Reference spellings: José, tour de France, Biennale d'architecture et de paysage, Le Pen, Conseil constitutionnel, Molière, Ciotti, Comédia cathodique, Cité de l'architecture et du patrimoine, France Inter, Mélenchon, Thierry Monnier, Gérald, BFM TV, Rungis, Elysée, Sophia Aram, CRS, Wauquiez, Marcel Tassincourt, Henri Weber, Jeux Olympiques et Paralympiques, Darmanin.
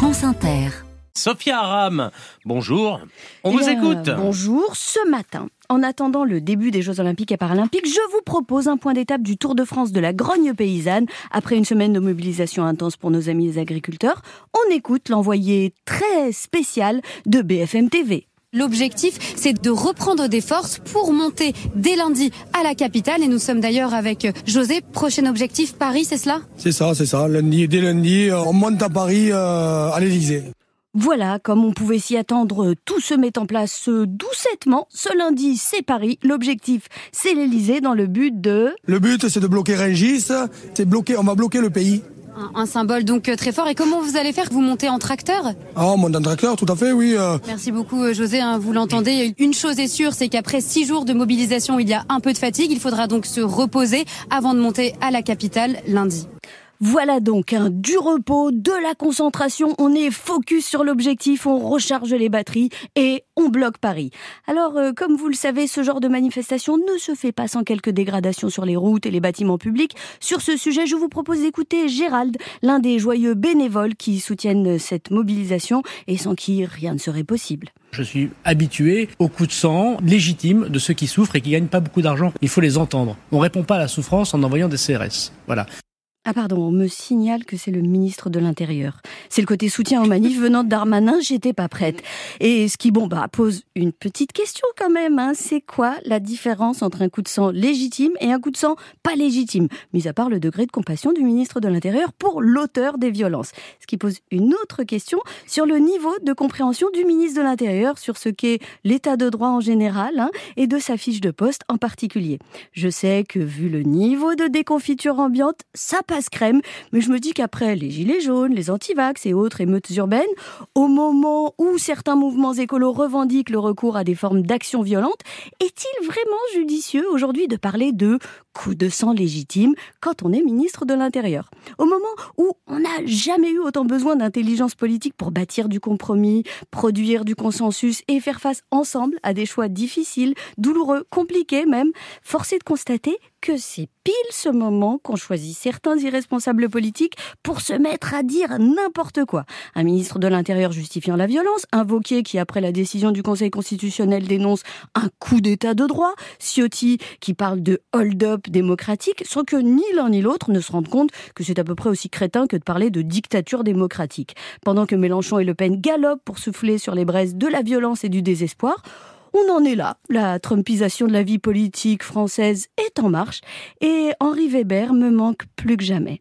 France Inter. Sophia Aram, bonjour, on vous écoute. Bonjour, ce matin, en attendant le début des Jeux Olympiques et Paralympiques, je vous propose un point d'étape du Tour de France de la grogne paysanne. Après une semaine de mobilisation intense pour nos amis les agriculteurs, on écoute l'envoyé très spécial de BFM TV. L'objectif, c'est de reprendre des forces pour monter dès lundi à la capitale. Et nous sommes d'ailleurs avec José. Prochain objectif, Paris, c'est cela ? C'est ça. Dès lundi, on monte à Paris, à l'Elysée. Voilà, comme on pouvait s'y attendre, tout se met en place doucettement. Ce lundi, c'est Paris. L'objectif, c'est l'Elysée dans le but de... Le but, c'est de bloquer Rungis. On va bloquer le pays. Un symbole donc très fort. Et comment vous allez faire ? Vous montez en tracteur ? On monte en tracteur, tout à fait, oui. Merci beaucoup, José. Vous l'entendez. Une chose est sûre, c'est qu'après 6 jours de mobilisation, il y a un peu de fatigue. Il faudra donc se reposer avant de monter à la capitale lundi. Voilà donc du repos, de la concentration, on est focus sur l'objectif, on recharge les batteries et on bloque Paris. Alors, comme vous le savez, ce genre de manifestation ne se fait pas sans quelques dégradations sur les routes et les bâtiments publics. Sur ce sujet, je vous propose d'écouter Gérald, l'un des joyeux bénévoles qui soutiennent cette mobilisation et sans qui rien ne serait possible. Je suis habitué aux coups de sang légitimes de ceux qui souffrent et qui gagnent pas beaucoup d'argent. Il faut les entendre. On répond pas à la souffrance en envoyant des CRS. Voilà. Ah pardon, on me signale que c'est le ministre de l'Intérieur. C'est le côté soutien aux manifs venant de Darmanin, j'étais pas prête. Et ce qui, pose une petite question quand même. C'est quoi la différence entre un coup de sang légitime et un coup de sang pas légitime ? Mis à part le degré de compassion du ministre de l'Intérieur pour l'auteur des violences. Ce qui pose une autre question sur le niveau de compréhension du ministre de l'Intérieur sur ce qu'est l'état de droit en général et de sa fiche de poste en particulier. Je sais que vu le niveau de déconfiture ambiante, ça passe crème, mais je me dis qu'après les gilets jaunes, les antivax et autres émeutes urbaines, au moment où certains mouvements écolos revendiquent le recours à des formes d'action violente, est-il vraiment judicieux aujourd'hui de parler de coup de sang légitime quand on est ministre de l'Intérieur ? Au moment où on n'a jamais eu autant besoin d'intelligence politique pour bâtir du compromis, produire du consensus et faire face ensemble à des choix difficiles, douloureux, compliqués même, force est de constater que c'est pile ce moment qu'ont choisi certains irresponsables politiques pour se mettre à dire n'importe quoi. Un ministre de l'Intérieur justifiant la violence, un Wauquiez qui, après la décision du Conseil constitutionnel, dénonce un coup d'état de droit, Ciotti qui parle de hold-up démocratique, sans que ni l'un ni l'autre ne se rendent compte que c'est à peu près aussi crétin que de parler de dictature démocratique. Pendant que Mélenchon et Le Pen galopent pour souffler sur les braises de la violence et du désespoir, on en est là, la trumpisation de la vie politique française est en marche et Henri Weber me manque plus que jamais.